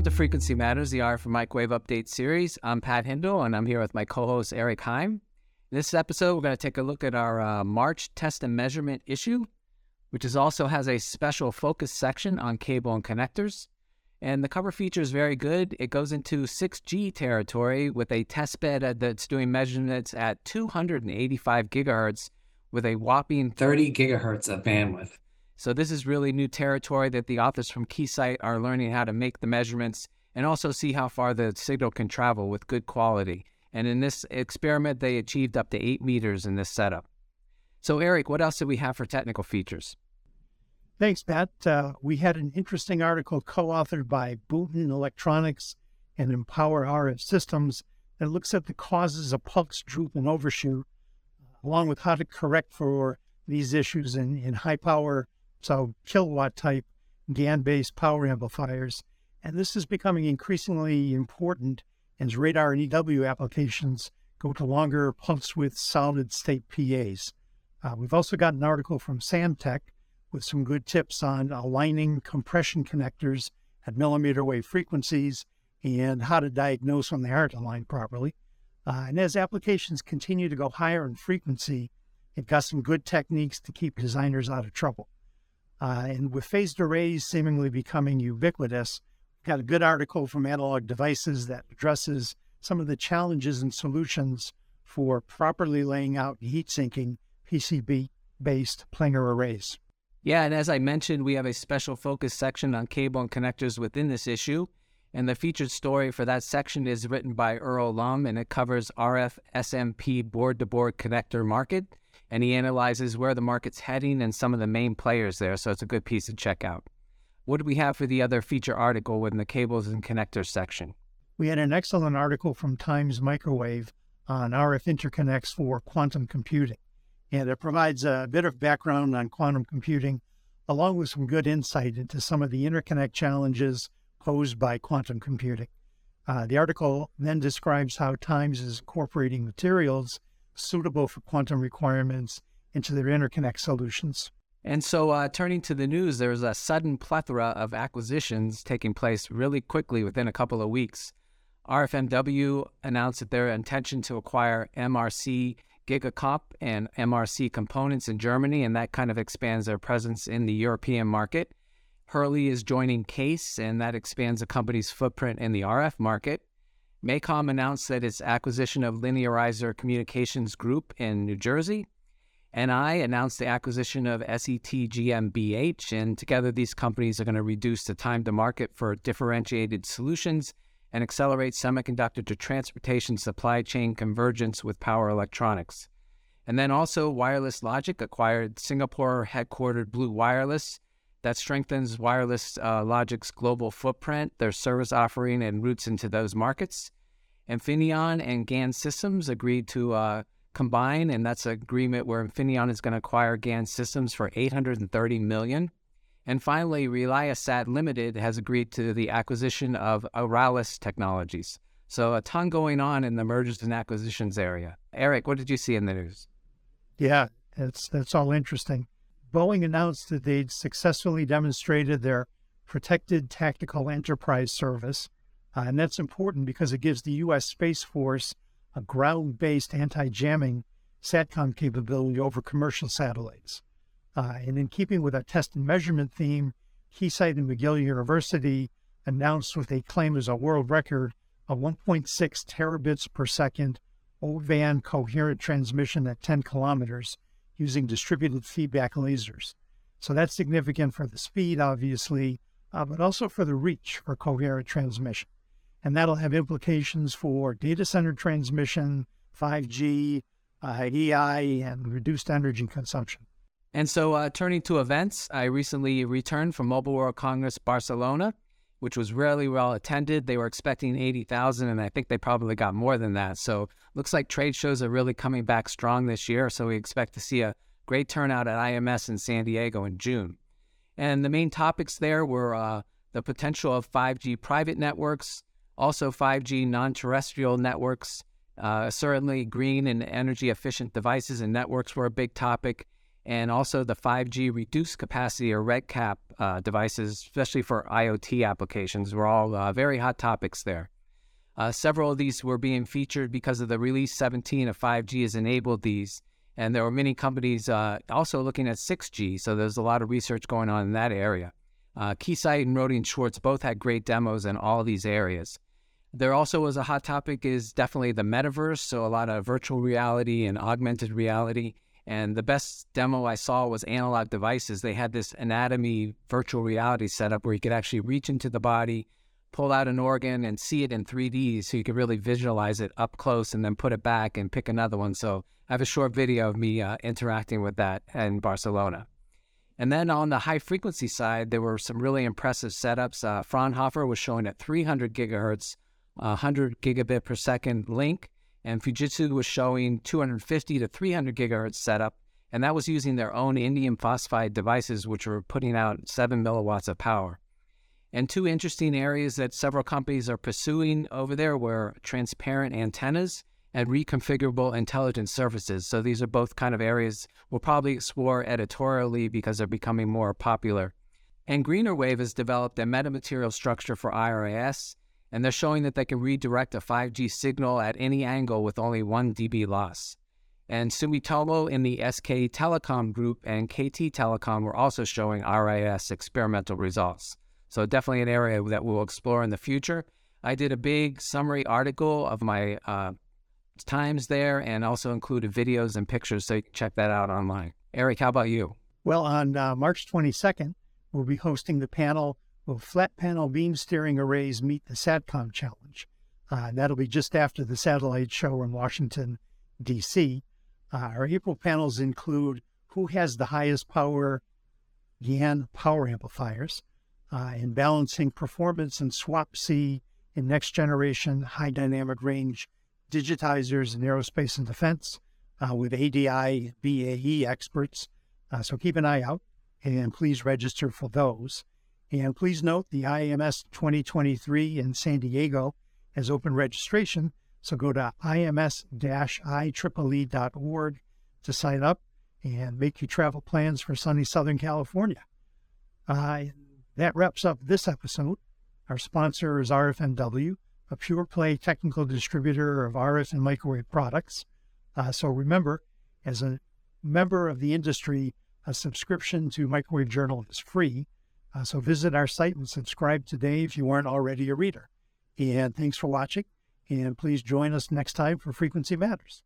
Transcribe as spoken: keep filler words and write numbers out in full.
Welcome to Frequency Matters, the R F Microwave Update Series. I'm Pat Hindle, and I'm here with my co-host, Eric Heim. In this episode, we're going to take a look at our uh, March test and measurement issue, which is also has a special focus section on cable and connectors. And the cover feature is very good. It goes into six G territory with a test bed that's doing measurements at two hundred eighty-five gigahertz with a whopping thirty gigahertz of bandwidth. So this is really new territory that the authors from Keysight are learning how to make the measurements and also see how far the signal can travel with good quality. And in this experiment, they achieved up to eight meters in this setup. So Eric, what else do we have for technical features? Thanks, Pat. Uh, we had an interesting article co-authored by Booten Electronics and Empower R F Systems that looks at the causes of pulse droop and overshoot, along with how to correct for these issues in, in high power, so kilowatt type GAN-based power amplifiers. And this is becoming increasingly important as radar and E W applications go to longer pulse width solid state P As. Uh, we've also got an article from Samtec with some good tips on aligning compression connectors at millimeter wave frequencies and how to diagnose when they aren't aligned properly. Uh, and as applications continue to go higher in frequency, it got some good techniques to keep designers out of trouble. Uh, and with phased arrays seemingly becoming ubiquitous, we've got a good article from Analog Devices that addresses some of the challenges and solutions for properly laying out and heat sinking P C B-based planar arrays. Yeah, and as I mentioned, we have a special focus section on cable and connectors within this issue. And the featured story for that section is written by Earl Lum, and it covers R F S M P board-to-board connector market. And he analyzes where the market's heading and some of the main players there, so it's a good piece to check out. What do we have for the other feature article within the cables and connectors section? We had an excellent article from Times Microwave on R F interconnects for quantum computing. And it provides a bit of background on quantum computing, along with some good insight into some of the interconnect challenges posed by quantum computing. Uh, the article then describes how Times is incorporating materials suitable for quantum requirements into their interconnect solutions. And so uh, turning to the news, there's a sudden plethora of acquisitions taking place really quickly within a couple of weeks. R F M W announced that their intention to acquire M R C GigaCop and M R C components in Germany, and that kind of expands their presence in the European market. Hurley is joining Case, and that expands the company's footprint in the R F market. MACOM announced that its acquisition of Linearizer Communications Group in New Jersey. N I announced the acquisition of S E T GmbH, and together these companies are going to reduce the time to market for differentiated solutions and accelerate semiconductor to transportation supply chain convergence with power electronics. And then also Wireless Logic acquired Singapore-headquartered Blue Wireless. That strengthens Wireless uh, Logic's global footprint, their service offering, and routes into those markets. Infineon and GAN Systems agreed to uh, combine, and that's an agreement where Infineon is going to acquire GAN Systems for eight hundred thirty million dollars. And finally, Reliasat Limited has agreed to the acquisition of Oralis Technologies. So a ton going on in the mergers and acquisitions area. Eric, what did you see in the news? Yeah, it's, that's all interesting. Boeing announced that they'd successfully demonstrated their Protected Tactical Enterprise Service, uh, and that's important because it gives the U S. Space Force a ground-based anti-jamming SATCOM capability over commercial satellites. Uh, and in keeping with our test and measurement theme, Keysight and McGill University announced what they claim is a world record of one point six terabits per second O-VAN coherent transmission at ten kilometers. Using distributed feedback lasers. So that's significant for the speed, obviously, uh, but also for the reach for coherent transmission. And that'll have implications for data center transmission, five G, uh, E I, and reduced energy consumption. And so uh, turning to events, I recently returned from Mobile World Congress Barcelona, which was really well attended. They were expecting eighty thousand, and I think they probably got more than that. So looks like trade shows are really coming back strong this year, so we expect to see a great turnout at I M S in San Diego in June. And the main topics there were uh, the potential of five G private networks, also five G non-terrestrial networks, uh, certainly green and energy-efficient devices and networks were a big topic, and also the five G reduced capacity or REDCap uh, devices, especially for IoT applications, were all uh, very hot topics there. Uh, several of these were being featured because of the release seventeen of five G has enabled these, and there were many companies uh, also looking at six G, so there's a lot of research going on in that area. Uh, Keysight and Rohde and Schwarz both had great demos in all these areas. There also was a hot topic is definitely the metaverse, so a lot of virtual reality and augmented reality. And the best demo I saw was Analog Devices. They had this anatomy virtual reality setup where you could actually reach into the body, pull out an organ, and see it in three D, so you could really visualize it up close and then put it back and pick another one. So I have a short video of me uh, interacting with that in Barcelona. And then on the high-frequency side, there were some really impressive setups. Uh, Fraunhofer was showing at three hundred gigahertz, one hundred gigabit per second link, and Fujitsu was showing two fifty to three hundred gigahertz setup, and that was using their own indium phosphide devices, which were putting out seven milliwatts of power. And two interesting areas that several companies are pursuing over there were transparent antennas and reconfigurable intelligence surfaces. So these are both kind of areas we'll probably explore editorially because they're becoming more popular. And GreenerWave has developed a metamaterial structure for I R I S, and they're showing that they can redirect a five G signal at any angle with only one decibel loss. And Sumitomo in the S K Telecom Group and K T Telecom were also showing R I S experimental results. So definitely an area that we'll explore in the future. I did a big summary article of my uh, times there and also included videos and pictures, so you can check that out online. Eric, how about you? Well, on uh, March twenty-second, we'll be hosting the panel Will Flat Panel Beam Steering Arrays Meet the SATCOM Challenge? Uh, and that'll be just after the satellite show in Washington, D C. Uh, our April panels include who has the highest power GAN power amplifiers uh, and balancing performance and SWaP-C in next-generation high dynamic range digitizers in aerospace and defense uh, with A D I, B A E experts. Uh, so keep an eye out and please register for those. And please note the I M S twenty twenty-three in San Diego has open registration, so go to I M S dash I triple E dot org to sign up and make your travel plans for sunny Southern California. Uh, that wraps up this episode. Our sponsor is R F M W, a pure play technical distributor of R F and microwave products. Uh, so remember, as a member of the industry, a subscription to Microwave Journal is free. Uh, so visit our site and subscribe today if you aren't already a reader. And thanks for watching. And please join us next time for Frequency Matters.